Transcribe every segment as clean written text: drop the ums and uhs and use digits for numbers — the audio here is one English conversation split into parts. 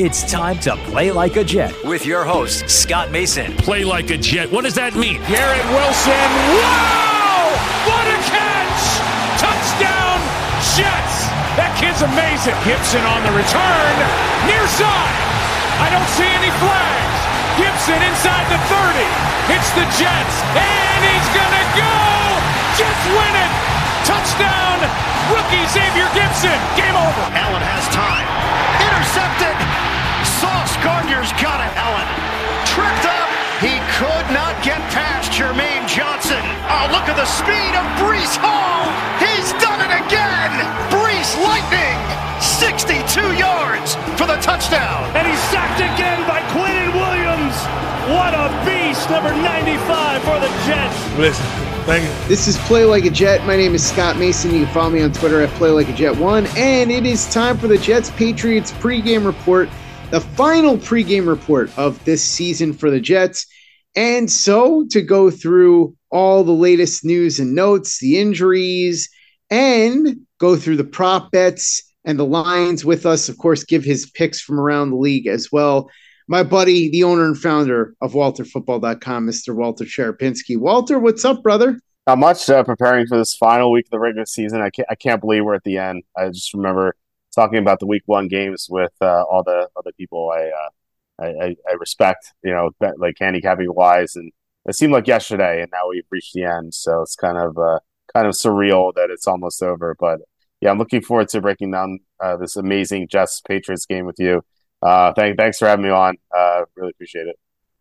It's time to play like a Jet with your host, Scott Mason. Play like a Jet. What does that mean? Garrett Wilson. Wow! What a catch! Touchdown, Jets! That kid's amazing. Gipson on the return. Near side. I don't see any flags. Gipson inside the 30. Hits the Jets. And he's going to go! Jets win it! Touchdown, rookie Xavier Gipson. Game over. Allen has time. Intercepted. Sauce Gardner's got it. Allen tripped up. He could not get past Jermaine Johnson. Oh, look at the speed of Breece Hall. He's done it again. Breece Lightning. 62 yards for the touchdown. And he's sacked again by Quinnen Williams. What a beast. Number 95 for the Jets. Listen. This is Play Like a Jet. My name is Scott Mason. You can follow me on Twitter at PlayLikeAJet1. And it is time for the Jets-Patriots pregame report, the final pregame report of this season for the Jets. And so to go through all the latest news and notes, the injuries, and go through the prop bets and the lines with us, of course, give his picks from around the league as well. My buddy, the owner and founder of WalterFootball.com, Mr. Walter Cherepinsky. Walter, what's up, brother? Not much. Preparing for this final week of the regular season. I can't believe we're at the end. I just remember talking about the Week 1 games with all the other people I respect, you know, like handicapping wise, and it seemed like yesterday, and now we've reached the end. So it's kind of surreal that it's almost over. But yeah, I'm looking forward to breaking down this amazing Jets Patriots game with you. Thanks for having me on. Really appreciate it.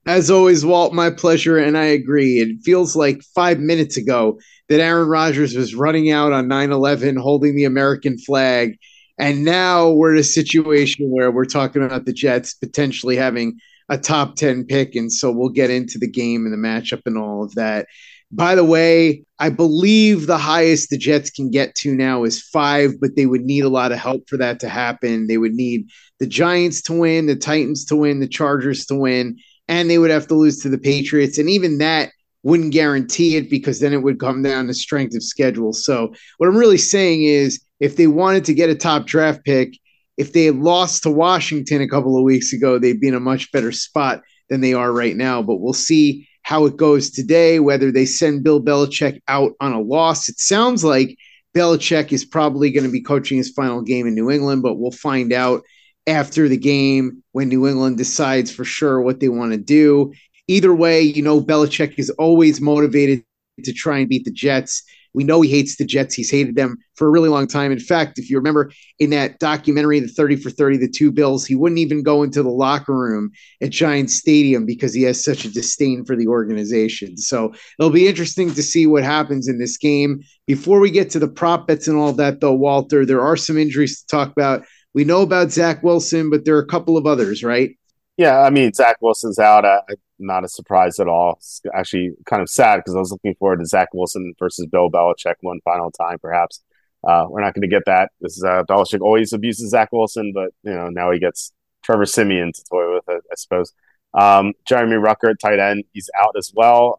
As always, Walt, my pleasure, and I agree. It feels like 5 minutes ago that Aaron Rodgers was running out on 9/11 holding the American flag, and now we're in a situation where we're talking about the Jets potentially having a top 10 pick, and so we'll get into the game and the matchup and all of that. By the way, I believe the highest the Jets can get to now is 5, but they would need a lot of help for that to happen. They would need the Giants to win, the Titans to win, the Chargers to win, and they would have to lose to the Patriots. And even that wouldn't guarantee it because then it would come down to strength of schedule. So what I'm really saying is if they wanted to get a top draft pick, if they had lost to Washington a couple of weeks ago, they'd be in a much better spot than they are right now. But we'll see how it goes today, whether they send Bill Belichick out on a loss. It sounds like Belichick is probably going to be coaching his final game in New England, but we'll find out after the game when New England decides for sure what they want to do. Either way, you know, Belichick is always motivated to try and beat the Jets. We know he hates the Jets. He's hated them for a really long time. In fact, if you remember in that documentary, the 30 for 30, the two Bills, he wouldn't even go into the locker room at Giants Stadium because he has such a disdain for the organization. So it'll be interesting to see what happens in this game. Before we get to the prop bets and all that, though, Walter, there are some injuries to talk about. We know about Zach Wilson, but there are a couple of others, right? Yeah, I mean, Zach Wilson's out. Not a surprise at all. It's actually kind of sad because I was looking forward to Zach Wilson versus Bill Belichick one final time, perhaps. We're not going to get that. This is Belichick always abuses Zach Wilson, but you know now he gets Trevor Siemian to toy with, I suppose. Jeremy Rucker, tight end, he's out as well.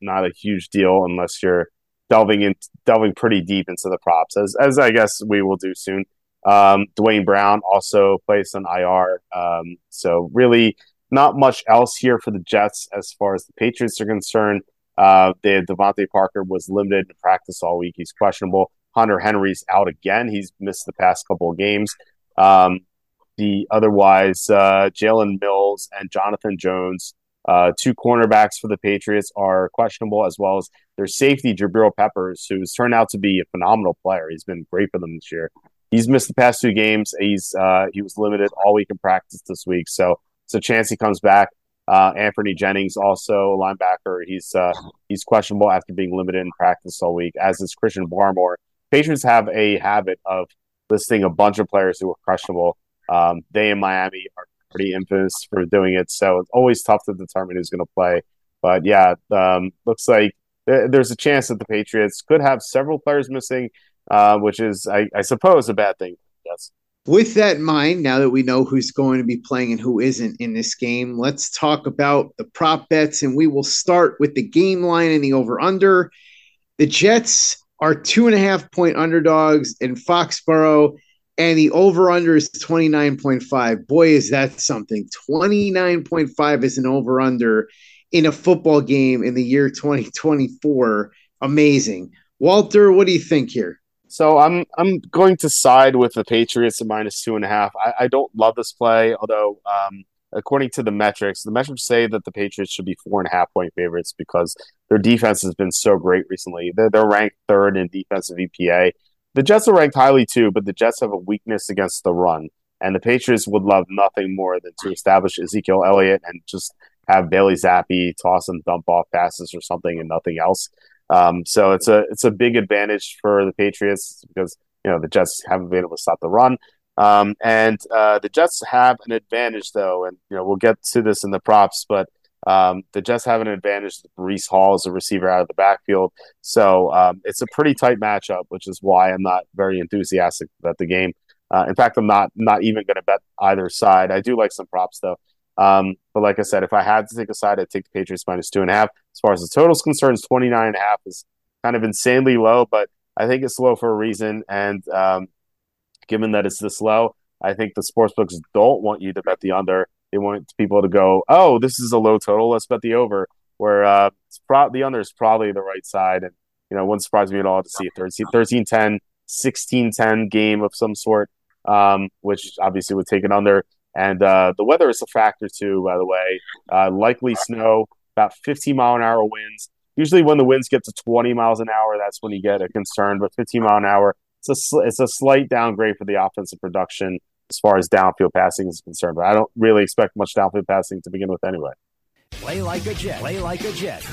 Not a huge deal unless you're delving pretty deep into the props, as I guess we will do soon. Dwayne Brown also placed on IR. So really not much else here for the Jets as far as the Patriots are concerned. Devontae Parker was limited to practice all week. He's questionable. Hunter Henry's out again. He's missed the past couple of games. Otherwise, Jalen Mills and Jonathan Jones, two cornerbacks for the Patriots, are questionable, as well as their safety, Jabril Peppers, who's turned out to be a phenomenal player. He's been great for them this year. He's missed the past two games. He was limited all week in practice this week, so it's a chance he comes back. Anthony Jennings, also a linebacker, he's questionable after being limited in practice all week, as is Christian Barmore. Patriots have a habit of listing a bunch of players who are questionable. They in Miami are pretty infamous for doing it, so it's always tough to determine who's going to play. But yeah, looks like there's a chance that the Patriots could have several players missing. Which is, I suppose, a bad thing. Yes. With that in mind, now that we know who's going to be playing and who isn't in this game, let's talk about the prop bets, and we will start with the game line and the over-under. The Jets are 2.5-point underdogs in Foxborough. and the over-under is 29.5. Boy, is that something. 29.5 is an over-under in a football game in the year 2024. Amazing. Walter, what do you think here? So I'm going to side with the Patriots at -2.5. I don't love this play, although according to the metrics say that the Patriots should be 4.5-point favorites because their defense has been so great recently. They're ranked third in defensive EPA. The Jets are ranked highly too, but the Jets have a weakness against the run, and the Patriots would love nothing more than to establish Ezekiel Elliott and just have Bailey Zappe toss and dump off passes or something and nothing else. So it's a big advantage for the Patriots because, you know, the Jets haven't been able to stop the run. And the Jets have an advantage though. And, you know, we'll get to this in the props, but, the Jets have an advantage. Breece Hall is a receiver out of the backfield. So, it's a pretty tight matchup, which is why I'm not very enthusiastic about the game. In fact, I'm not even going to bet either side. I do like some props though. But like I said, if I had to take a side, I'd take the Patriots -2.5. As far as the total is concerned, 29.5 is kind of insanely low, but I think it's low for a reason. And given that it's this low, I think the sportsbooks don't want you to bet the under. They want people to go, oh, this is a low total, let's bet the over, where the under is probably the right side. And, you know, it wouldn't surprise me at all to see a 13-10, 16-10 game of some sort, which obviously would take an under. And the weather is a factor too, by the way. Likely snow, about 15-mile-an-hour winds. Usually when the winds get to 20 miles an hour, that's when you get a concern. But 15-mile-an-hour, it's a slight downgrade for the offensive production as far as downfield passing is concerned. But I don't really expect much downfield passing to begin with anyway. Play like a Jet. Play like a Jet.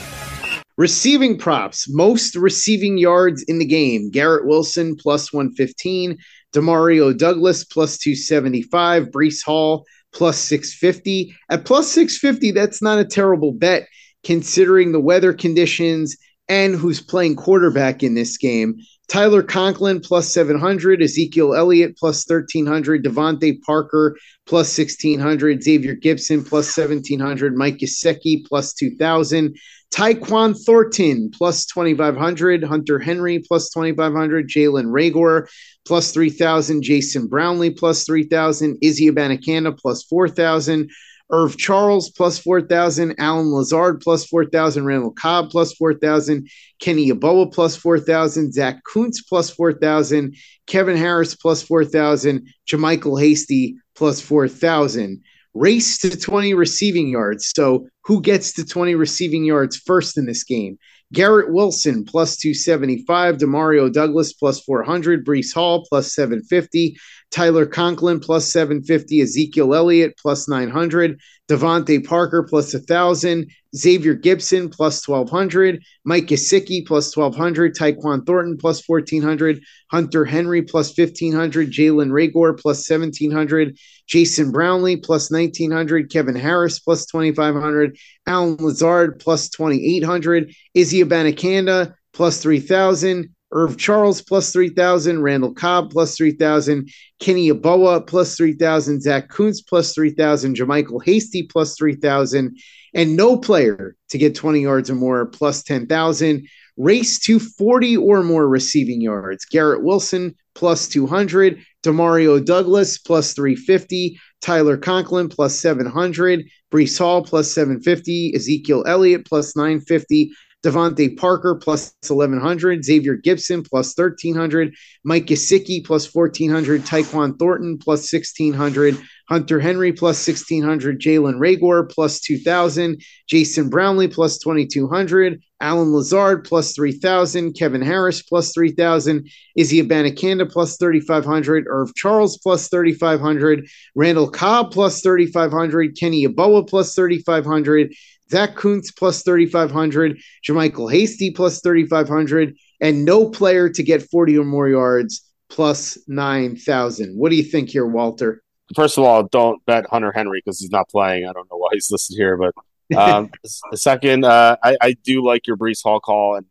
Receiving props. Most receiving yards in the game. Garrett Wilson +115. DeMario Douglas +275, Breece Hall +650. At +650, that's not a terrible bet considering the weather conditions and who's playing quarterback in this game. Tyler Conklin +700, Ezekiel Elliott +1300, Devontae Parker +1600, Xavier Gipson +1700, Mike Gesicki +2000, Tyquan Thornton +2500, Hunter Henry +2500, Jalen Reagor +3000, Jason Brownlee +3000, Izzy Abanikanda +4000, Irv Charles +4000, Allen Lazard +4000, Randall Cobb +4000, Kenny Yeboah +4000, Zach Kuntz +4000, Kevin Harris +4000, Jermichael Hasty +4000. Race to 20 receiving yards. So who gets to 20 receiving yards first in this game? Garrett Wilson +275, DeMario Douglas +400, Breece Hall +750, Tyler Conklin +750, Ezekiel Elliott +900, Devontae Parker +1000, Xavier Gipson +1200, Mike Gesicki +1200, Tyquan Thornton +1400, Hunter Henry +1500, Jalen Reagor +1700, Jason Brownlee +1900, Kevin Harris +2500, Allen Lazard +2800, Izzy Abanikanda +3000, Irv Charles +3000, Randall Cobb +3000, Kenny Yeboah +3000, Zach Kuntz +3000, Jermichael Hasty +3000, and no player to get 20 yards or more +10,000. Race to 40 or more receiving yards. Garrett Wilson +200, DeMario Douglas +350, Tyler Conklin +700, Breece Hall +750, Ezekiel Elliott +950, Devontae Parker +1100, Xavier Gipson +1300, Mike Gesicki +1400, Tyquan Thornton +1600, Hunter Henry +1600, Jalen Reagor +2000, Jason Brownlee +2200, Allen Lazard +3000, Kevin Harris +3000, Izzy Abanikanda +3500, Irv Charles +3500, Randall Cobb +3500, Kenny Yeboah +3500, Zach Kuntz +3500, Jermichael Hasty +3500, and no player to get 40 or more yards +9,000. What do you think here, Walter? First of all, don't bet Hunter Henry because he's not playing. I don't know why he's listed here. But second, I do like your Breece Hall call. And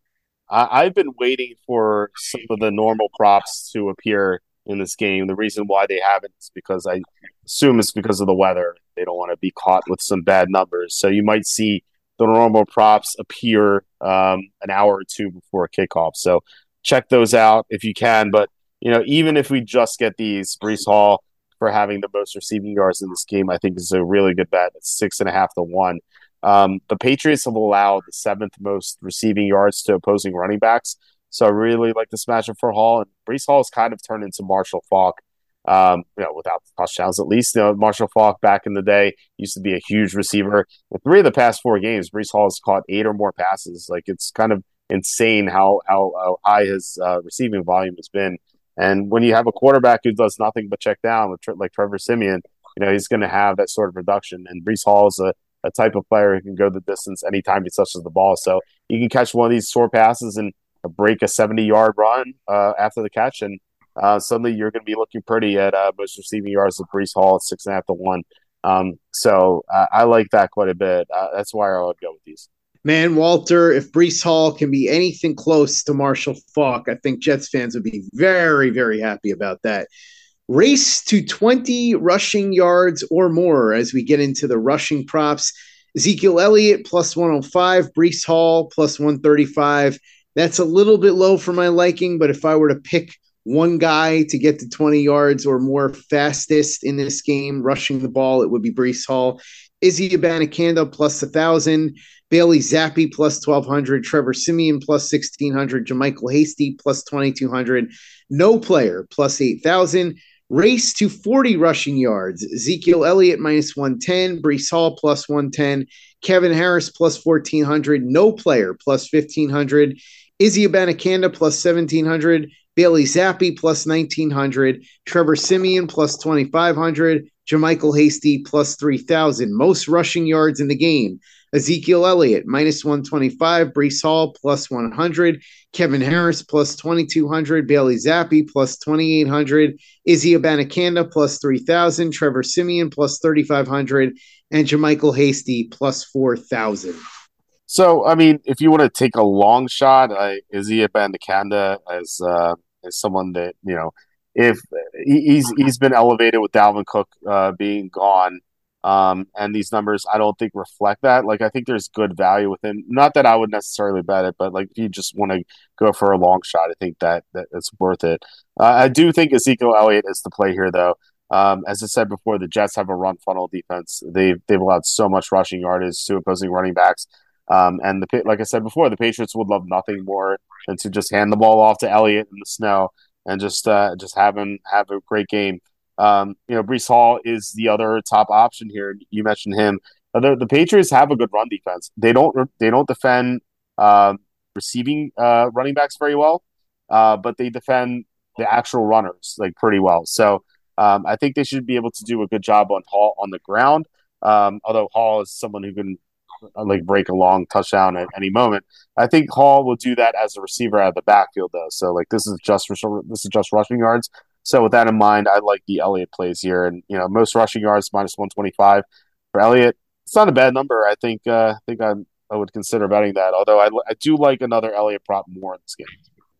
I've been waiting for some of the normal props to appear in this game. The reason why they haven't is because I assume it's because of the weather. They don't want to be caught with some bad numbers. So you might see the normal props appear an hour or two before kickoff. So check those out if you can. But you know, even if we just get these, Breece Hall for having the most receiving yards in this game, I think is a really good bet. It's 6.5 to 1. The Patriots have allowed the seventh most receiving yards to opposing running backs. So I really like this matchup for Hall. And Breece Hall has kind of turned into Marshall Faulk, you know, without the touchdowns at least. You know, Marshall Faulk back in the day used to be a huge receiver. In 3 of the past 4 games, Breece Hall has caught 8 or more passes. Like, it's kind of insane how high his receiving volume has been. And when you have a quarterback who does nothing but check down, with like Trevor Siemian, you know, he's going to have that sort of production. And Breece Hall is a type of player who can go the distance anytime he touches the ball. So you can catch one of these short passes and break a 70-yard run after the catch, and suddenly you're going to be looking pretty at most receiving yards with Breece Hall at 6.5 to 1. So I like that quite a bit. That's why I would go with these. Man, Walter, if Breece Hall can be anything close to Marshall Faulk, I think Jets fans would be very, very happy about that. Race to 20 rushing yards or more as we get into the rushing props. Ezekiel Elliott plus 105, Breece Hall plus 135. That's a little bit low for my liking, but if I were to pick one guy to get to 20 yards or more fastest in this game, rushing the ball, it would be Breece Hall. Izzy Abanikanda plus 1,000, Bailey Zappe plus 1,200, Trevor Siemian plus 1,600, Jermichael Hasty plus 2,200, no player plus 8,000. Race to 40 rushing yards. Ezekiel Elliott minus 110, Breece Hall plus 110, Kevin Harris plus 1,400, no player plus 1,500, Izzy Abanikanda plus 1,700, Bailey Zappe plus 1,900, Trevor Siemian plus 2,500, Jermichael Hasty plus 3,000. Most rushing yards in the game. Ezekiel Elliott minus 125, Breece Hall plus 100, Kevin Harris plus 2,200, Bailey Zappe plus 2,800, Izzy Abanikanda plus 3,000, Trevor Siemian plus 3,500, and Jermichael Hasty plus 4,000. So, I mean, if you want to take a long shot, Izzy Abanikanda as someone that, you know, if he's been elevated with Dalvin Cook being gone. And these numbers, I don't think reflect that. Like, I think there's good value within. Not that I would necessarily bet it, but like, if you just want to go for a long shot, I think that it's worth it. I do think Ezekiel Elliott is the play here, though. As I said before, the Jets have a run funnel defense. They've allowed so much rushing yardage to opposing running backs. And like I said before, the Patriots would love nothing more than to just hand the ball off to Elliott in the snow and just have a great game. You know, Breece Hall is the other top option here. You mentioned him. The Patriots have a good run defense. They don't defend receiving running backs very well, but they defend the actual runners like pretty well. So I think they should be able to do a good job on Hall on the ground. Although Hall is someone who can like break a long touchdown at any moment, I think Hall will do that as a receiver out of the backfield though. So like this is just rushing yards. So with that in mind, I like the Elliott plays here, and you know, most rushing yards minus 125 for Elliott. It's not a bad number. I think I would consider betting that. Although I do like another Elliott prop more in this game.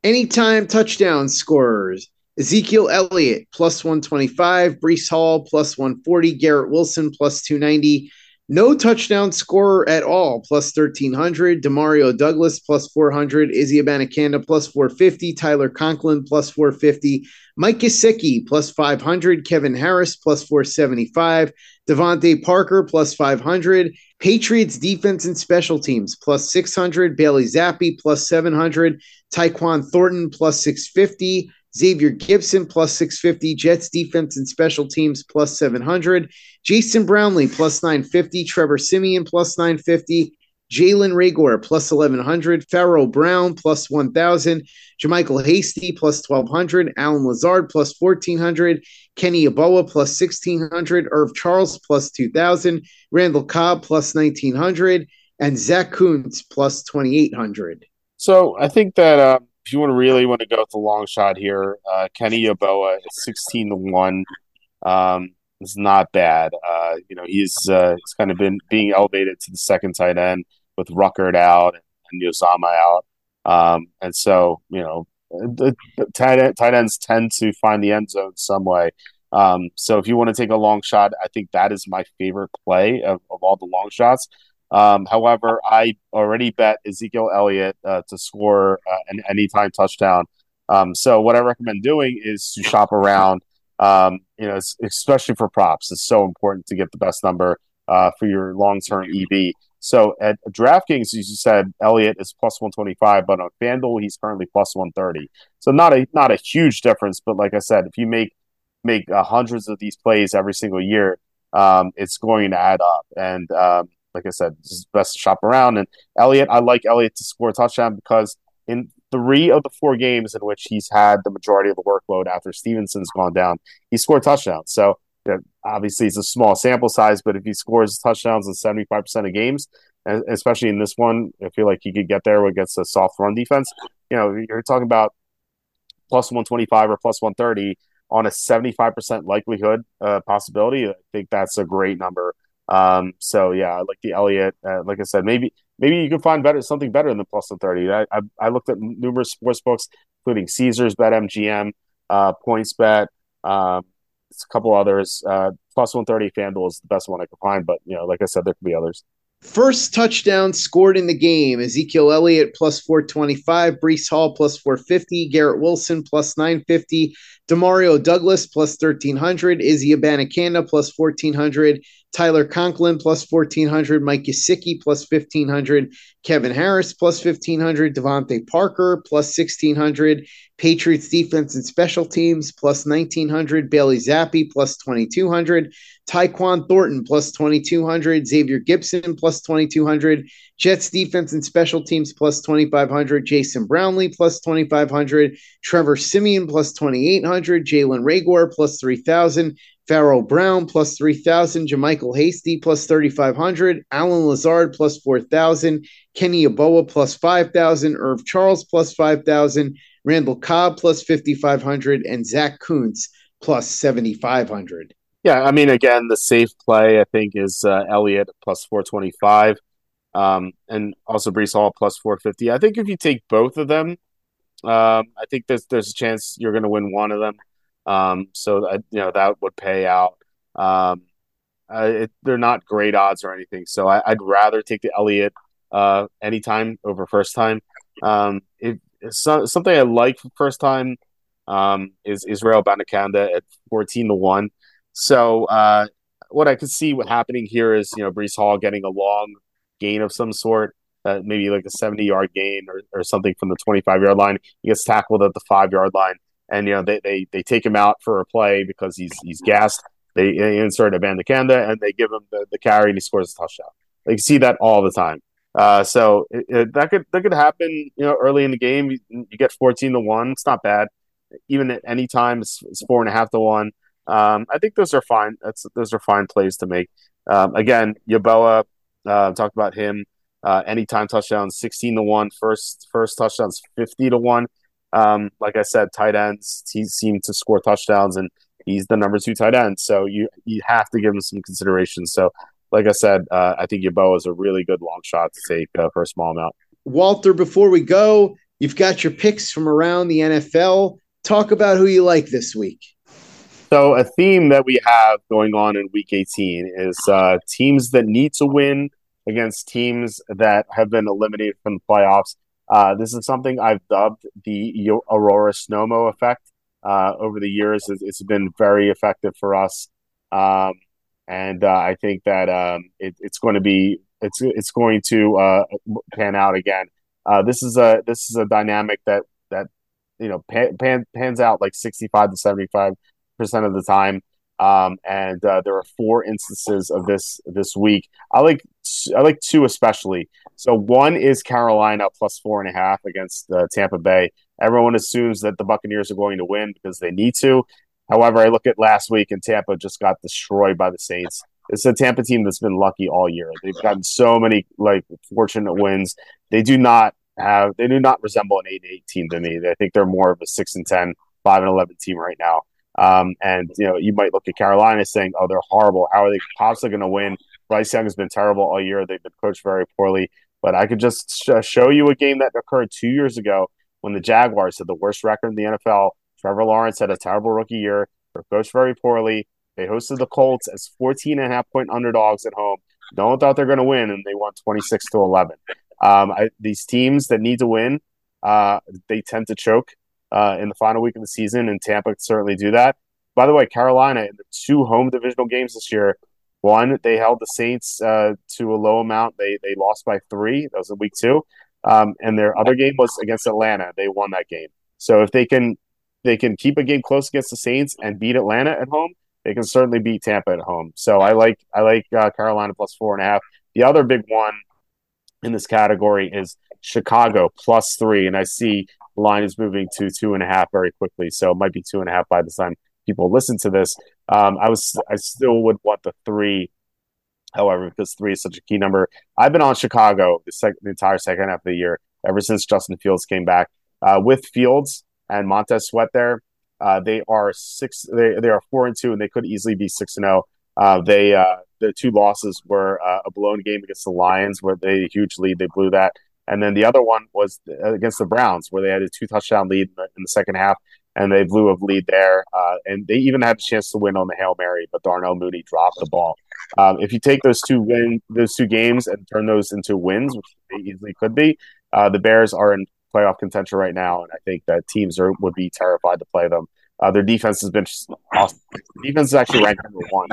Anytime touchdown scorers: Ezekiel Elliott plus 125, Breece Hall plus 140, Garrett Wilson plus 290. No touchdown scorer at all, plus 1,300. DeMario Douglas, plus 400. Izzy Abanikanda, plus 450. Tyler Conklin, plus 450. Mike Gesicki, plus 500. Kevin Harris, plus 475. Devontae Parker, plus 500. Patriots defense and special teams, plus 600. Bailey Zappe, plus 700. Tyquan Thornton, plus 650. Xavier Gipson, plus 650. Jets defense and special teams, plus 700. Jason Brownlee, plus 950. Trevor Siemian, plus 950. Jalen Reagor, plus 1,100. Pharaoh Brown, plus 1,000. Jermichael Hasty, plus 1,200. Allen Lazard, plus 1,400. Kenny Yeboah, plus 1,600. Irv Charles, plus 2,000. Randall Cobb, plus 1,900. And Zach Kuntz, plus 2,800. So I think that... if you want to go with the long shot here, Kenny Yeboah is 16 to 1. It's not bad. You know, he's kind of been being elevated to the second tight end with Ruckert out and Yozama out, and so you know the tight ends tend to find the end zone some way. So if you want to take a long shot, I think that is my favorite play of all the long shots. However, I already bet Ezekiel Elliott to score an anytime touchdown So what I recommend doing is to shop around, especially for props. It's so important to get the best number for your long-term EV. So at DraftKings, as you said, Elliott is plus 125, but on FanDuel, he's currently plus 130. So not a huge difference, but like I said, if you make hundreds of these plays every single year, it's going to add up. And like I said, it's best to shop around. And Elliott, I like Elliott to score a touchdown because in 3 of the 4 games in which he's had the majority of the workload after Stevenson's gone down, he scored touchdowns. So obviously, it's a small sample size, but if he scores touchdowns in 75% of games, and especially in this one, I feel like he could get there against a soft run defense. You're talking about plus 125 or plus 130 on a 75% likelihood possibility. I think that's a great number. So yeah, I like the Elliott. Like I said, maybe you can find something better than plus 130. I looked at numerous sports books, including Caesars, BetMGM, PointsBet. It's a couple others. Plus 130 FanDuel is the best one I could find, but like I said, there could be others. First touchdown scored in the game: Ezekiel Elliott plus 425, Breece Hall plus 450, Garrett Wilson plus 950, DeMario Douglas plus 1300, Izzy Abanikanda plus 1400, Tyler Conklin plus 1400, Mike Gesicki plus 1500, Kevin Harris plus 1500, Devontae Parker plus 1600, Patriots defense and special teams plus 1900, Bailey Zappe plus 2200, Tyquan Thornton plus 2200, Xavier Gipson plus 2200, Jets defense and special teams plus 2500, Jason Brownlee plus 2500, Trevor Siemian plus 2800, Jalen Reagor plus 3000, Pharaoh Brown plus 3,000, Jermichael Hasty plus 3,500, Allen Lazard plus 4,000, Kenny Yeboah plus 5,000, Irv Charles plus 5,000, Randall Cobb plus 5,500, and Zach Kuntz plus 7,500. Yeah, I mean, again, the safe play, I think, is Elliott plus 425, and also Breece Hall plus 450. I think if you take both of them, I think there's a chance you're going to win one of them. So that would pay out. They're not great odds or anything, so I'd rather take the Elliott anytime over first time. Something I like for first time is Israel Abanikanda at 14-1. So what I could see what happening here is Breece Hall getting a long gain of some sort, maybe like a 70-yard gain or something from the 25-yard line. He gets tackled at the 5-yard line. And they take him out for a play because he's gassed. They insert Abanikanda and they give him the carry and he scores a touchdown. They see that all the time. So that could happen. Early in the game you get 14-1. It's not bad. Even at any time it's 4.5-1. I think those are fine. Those are fine plays to make. Again, Yeboah, talked about him. Anytime touchdowns 16-1. First touchdowns 50-1. Like I said, tight ends, he seemed to score touchdowns, and he's the number 2 tight end. So you have to give him some consideration. So, like I said, I think Yeboah is a really good long shot to take for a small amount. Walter, before we go, you've got your picks from around the NFL. Talk about who you like this week. So a theme that we have going on in Week 18 is teams that need to win against teams that have been eliminated from the playoffs. This is something I've dubbed the Aurora Snomo effect. Over the years, it's been very effective for us, and I think that it's going to pan out again. This is a dynamic that pans out like 65 to 75% of the time, and there are 4 instances of this week. I like 2 especially. So one is Carolina plus 4.5 against Tampa Bay. Everyone assumes that the Buccaneers are going to win because they need to. However, I look at last week and Tampa just got destroyed by the Saints. It's a Tampa team that's been lucky all year. They've gotten so many fortunate wins. They do not resemble an 8-8 team to me. I think they're more of a 6-10, 5-11 team right now. And you might look at Carolina saying, "Oh, they're horrible. How are they possibly going to win?" Bryce Young has been terrible all year. They've been coached very poorly. But I could just show you a game that occurred 2 years ago when the Jaguars had the worst record in the NFL. Trevor Lawrence had a terrible rookie year. They're coached very poorly. They hosted the Colts as 14.5-point underdogs at home. No one thought they're going to win, and they won 26-11. These teams that need to win, they tend to choke. in the final week of the season, and Tampa could certainly do that. By the way, Carolina, in the two home divisional games this year, one, they held the Saints to a low amount. They lost by 3. That was in week 2. And their other game was against Atlanta. They won that game. So if they can keep a game close against the Saints and beat Atlanta at home, they can certainly beat Tampa at home. So I like Carolina plus 4.5. The other big one in this category is Chicago plus 3. And I see the line is moving to 2.5 very quickly. So it might be 2.5 by the time people listen to this. I still would want the 3, however, because 3 is such a key number. I've been on Chicago the entire second half of the year, ever since Justin Fields came back. With Fields and Montez Sweat there, they are 4-2, and they could easily be 6-0. Their 2 losses were a blown game against the Lions, where they huge lead, they blew that, and then the other one was against the Browns, where they had a 2-touchdown lead in the second half. And they blew a lead there, and they even had a chance to win on the Hail Mary, but Darnell Mooney dropped the ball. If you take those two games and turn those into wins, which they easily could be, the Bears are in playoff contention right now, and I think that teams would be terrified to play them. Their defense has been awesome. Defense is actually ranked number 1.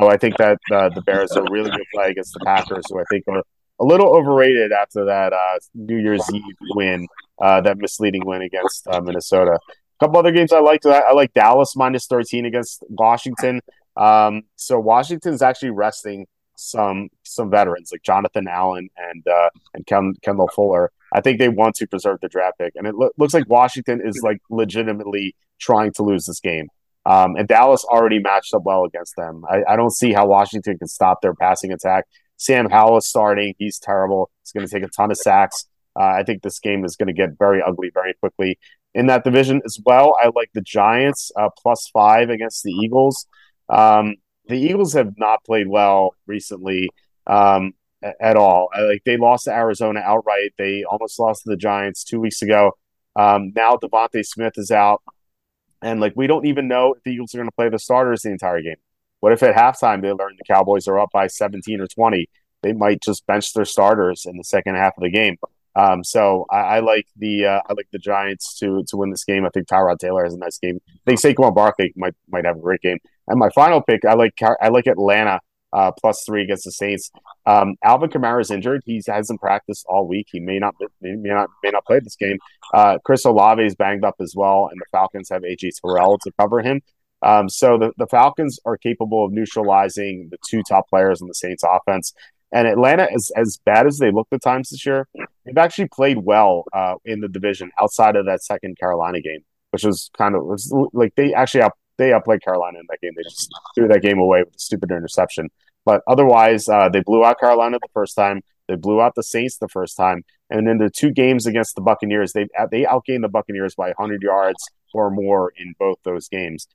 So I think that the Bears are really good play against the Packers, who I think are a little overrated after that New Year's Eve win, that misleading win against Minnesota. A couple other games I liked. I like Dallas minus 13 against Washington. So Washington's actually resting some veterans like Jonathan Allen and Kendall Fuller. I think they want to preserve the draft pick, and it looks like Washington is like legitimately trying to lose this game. And Dallas already matched up well against them. I don't see how Washington can stop their passing attack. Sam Howell is starting. He's terrible. He's going to take a ton of sacks. I think this game is going to get very ugly very quickly. In that division as well, I like the Giants plus 5 against the Eagles. The Eagles have not played well recently at all. They lost to Arizona outright. They almost lost to the Giants 2 weeks ago. Now Devontae Smith is out. And we don't even know if the Eagles are going to play the starters the entire game. What if at halftime they learn the Cowboys are up by 17 or 20? They might just bench their starters in the second half of the game. So I like the Giants to win this game. I think Tyrod Taylor has a nice game. I think Saquon Barkley might have a great game. And my final pick, I like Atlanta plus 3 against the Saints. Alvin Kamara is injured. He hasn't practiced all week. He may not play this game. Chris Olave is banged up as well, and the Falcons have AJ Terrell to cover him. So the Falcons are capable of neutralizing the 2 top players in the Saints offense. And Atlanta, is as bad as they looked at times this year, they've actually played well in the division outside of that second Carolina game, which was they outplayed Carolina in that game. They just threw that game away with a stupid interception. But otherwise, they blew out Carolina the first time. They blew out the Saints the first time. And then the 2 games against the Buccaneers, they outgained the Buccaneers by 100 yards or more in both those games.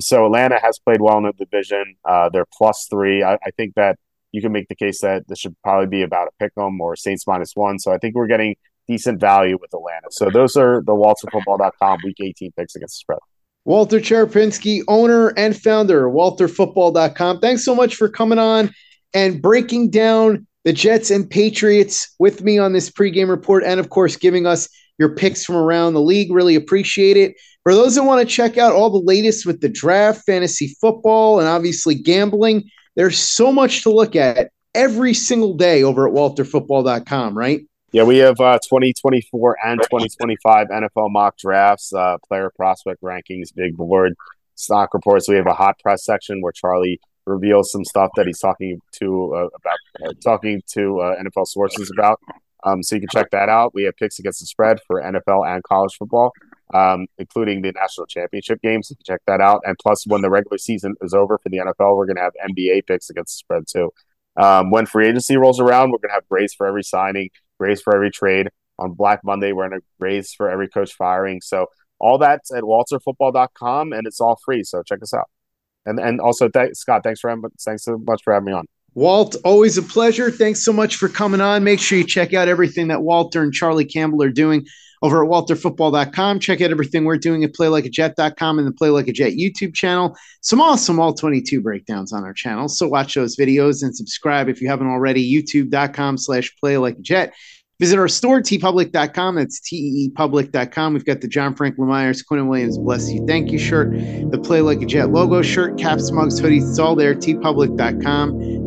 So Atlanta has played well in the division. They're plus 3. I think that you can make the case that this should probably be about a pick'em or Saints minus 1. So I think we're getting decent value with Atlanta. So those are the WalterFootball.com Week 18 picks against the spread. Walter Cherepinsky, owner and founder of WalterFootball.com. Thanks so much for coming on and breaking down the Jets and Patriots with me on this pregame report, and, of course, giving us your picks from around the league. Really appreciate it. For those that want to check out all the latest with the draft, fantasy football, and obviously gambling, there's so much to look at every single day over at WalterFootball.com, right? Yeah, we have 2024 and 2025 NFL mock drafts, player prospect rankings, big board, stock reports. We have a hot press section where Charlie reveals some stuff that he's talking to NFL sources about. So you can check that out. We have picks against the spread for NFL and college football, including the national championship games. You can check that out. And plus, when the regular season is over for the NFL, we're going to have NBA picks against the spread too. When free agency rolls around, we're going to have grades for every signing, grades for every trade. On Black Monday, we're going to grades for every coach firing. So all that's at WalterFootball.com, and it's all free. So check us out. And also, Scott, thanks so much for having me on. Walt, always a pleasure. Thanks so much for coming on. Make sure you check out everything that Walter and Charlie Campbell are doing over at WalterFootball.com. Check out everything we're doing at PlayLikeAJet.com and the Play Like a Jet YouTube channel. Some awesome All-22 breakdowns on our channel. So watch those videos and subscribe if you haven't already. YouTube.com/PlayLikeAJet. Visit our store, TeePublic.com. That's TeePublic.com. We've got the John Franklin Myers, Quinn Williams, Bless You, Thank You shirt, the Play Like a Jet logo shirt, caps, mugs, hoodies. It's all there, TeePublic.com.